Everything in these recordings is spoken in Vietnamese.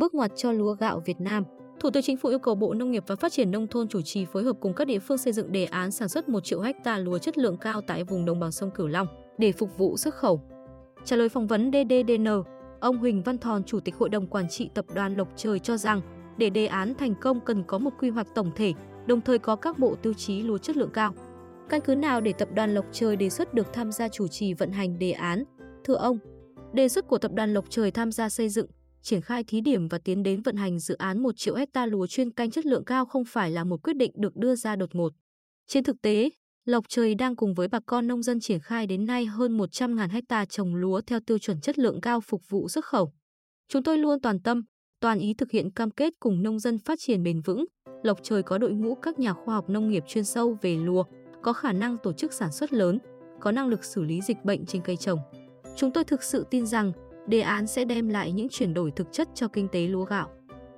bước ngoặt cho lúa gạo Việt Nam. Thủ tướng Chính phủ yêu cầu Bộ Nông nghiệp và Phát triển Nông thôn chủ trì phối hợp cùng các địa phương xây dựng đề án sản xuất 1 triệu ha lúa chất lượng cao tại vùng đồng bằng sông Cửu Long để phục vụ xuất khẩu. Trả lời phỏng vấn DDDN, ông Huỳnh Văn Thòn, Chủ tịch Hội đồng Quản trị Tập đoàn Lộc Trời cho rằng để đề án thành công cần có một quy hoạch tổng thể, đồng thời có các bộ tiêu chí lúa chất lượng cao. Căn cứ nào để Tập đoàn Lộc Trời đề xuất được tham gia chủ trì vận hành đề án? Thưa ông, đề xuất của Tập đoàn Lộc Trời tham gia xây dựng, triển khai thí điểm và tiến đến vận hành dự án 1 triệu hecta lúa chuyên canh chất lượng cao không phải là một quyết định được đưa ra đột ngột. Trên thực tế, Lộc Trời đang cùng với bà con nông dân triển khai đến nay hơn 100.000 hecta trồng lúa theo tiêu chuẩn chất lượng cao phục vụ xuất khẩu. Chúng tôi luôn toàn tâm, toàn ý thực hiện cam kết cùng nông dân phát triển bền vững. Lộc Trời có đội ngũ các nhà khoa học nông nghiệp chuyên sâu về lúa, có khả năng tổ chức sản xuất lớn, có năng lực xử lý dịch bệnh trên cây trồng. Chúng tôi thực sự tin rằng đề án sẽ đem lại những chuyển đổi thực chất cho kinh tế lúa gạo.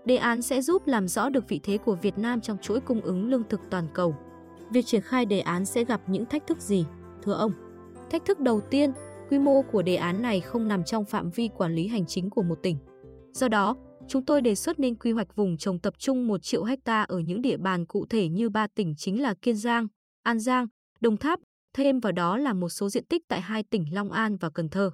Đề án sẽ giúp làm rõ được vị thế của Việt Nam trong chuỗi cung ứng lương thực toàn cầu. Việc triển khai đề án sẽ gặp những thách thức gì? Thưa ông, thách thức đầu tiên, quy mô của đề án này không nằm trong phạm vi quản lý hành chính của một tỉnh. Do đó, chúng tôi đề xuất nên quy hoạch vùng trồng tập trung 1 triệu ha ở những địa bàn cụ thể như 3 tỉnh chính là Kiên Giang, An Giang, Đồng Tháp, thêm vào đó là một số diện tích tại 2 tỉnh Long An và Cần Thơ.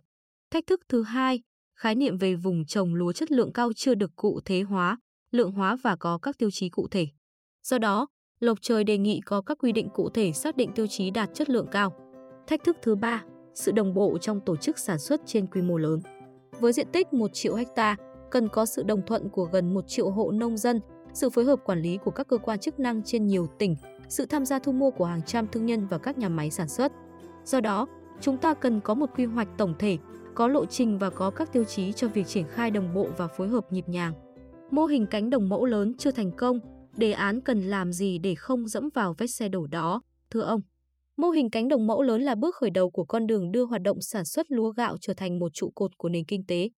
Thách thức thứ hai, khái niệm về vùng trồng lúa chất lượng cao chưa được cụ thể hóa, lượng hóa và có các tiêu chí cụ thể. Do đó, Lộc Trời đề nghị có các quy định cụ thể xác định tiêu chí đạt chất lượng cao. Thách thức thứ ba, sự đồng bộ trong tổ chức sản xuất trên quy mô lớn. Với diện tích 1 triệu ha, cần có sự đồng thuận của gần 1 triệu hộ nông dân, sự phối hợp quản lý của các cơ quan chức năng trên nhiều tỉnh, sự tham gia thu mua của hàng trăm thương nhân và các nhà máy sản xuất. Do đó, chúng ta cần có một quy hoạch tổng thể, có lộ trình và có các tiêu chí cho việc triển khai đồng bộ và phối hợp nhịp nhàng. Mô hình cánh đồng mẫu lớn chưa thành công, đề án cần làm gì để không dẫm vào vết xe đổ đó, thưa ông? Mô hình cánh đồng mẫu lớn là bước khởi đầu của con đường đưa hoạt động sản xuất lúa gạo trở thành một trụ cột của nền kinh tế.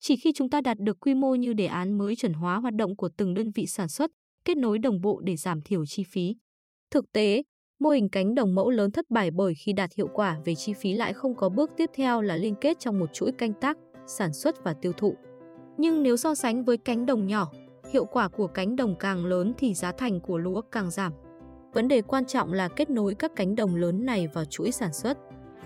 Chỉ khi chúng ta đạt được quy mô như đề án mới chuẩn hóa hoạt động của từng đơn vị sản xuất, kết nối đồng bộ để giảm thiểu chi phí. Thực tế, mô hình cánh đồng mẫu lớn thất bại bởi khi đạt hiệu quả về chi phí lại không có bước tiếp theo là liên kết trong một chuỗi canh tác, sản xuất và tiêu thụ. Nhưng nếu so sánh với cánh đồng nhỏ, hiệu quả của cánh đồng càng lớn thì giá thành của lúa càng giảm. Vấn đề quan trọng là kết nối các cánh đồng lớn này vào chuỗi sản xuất.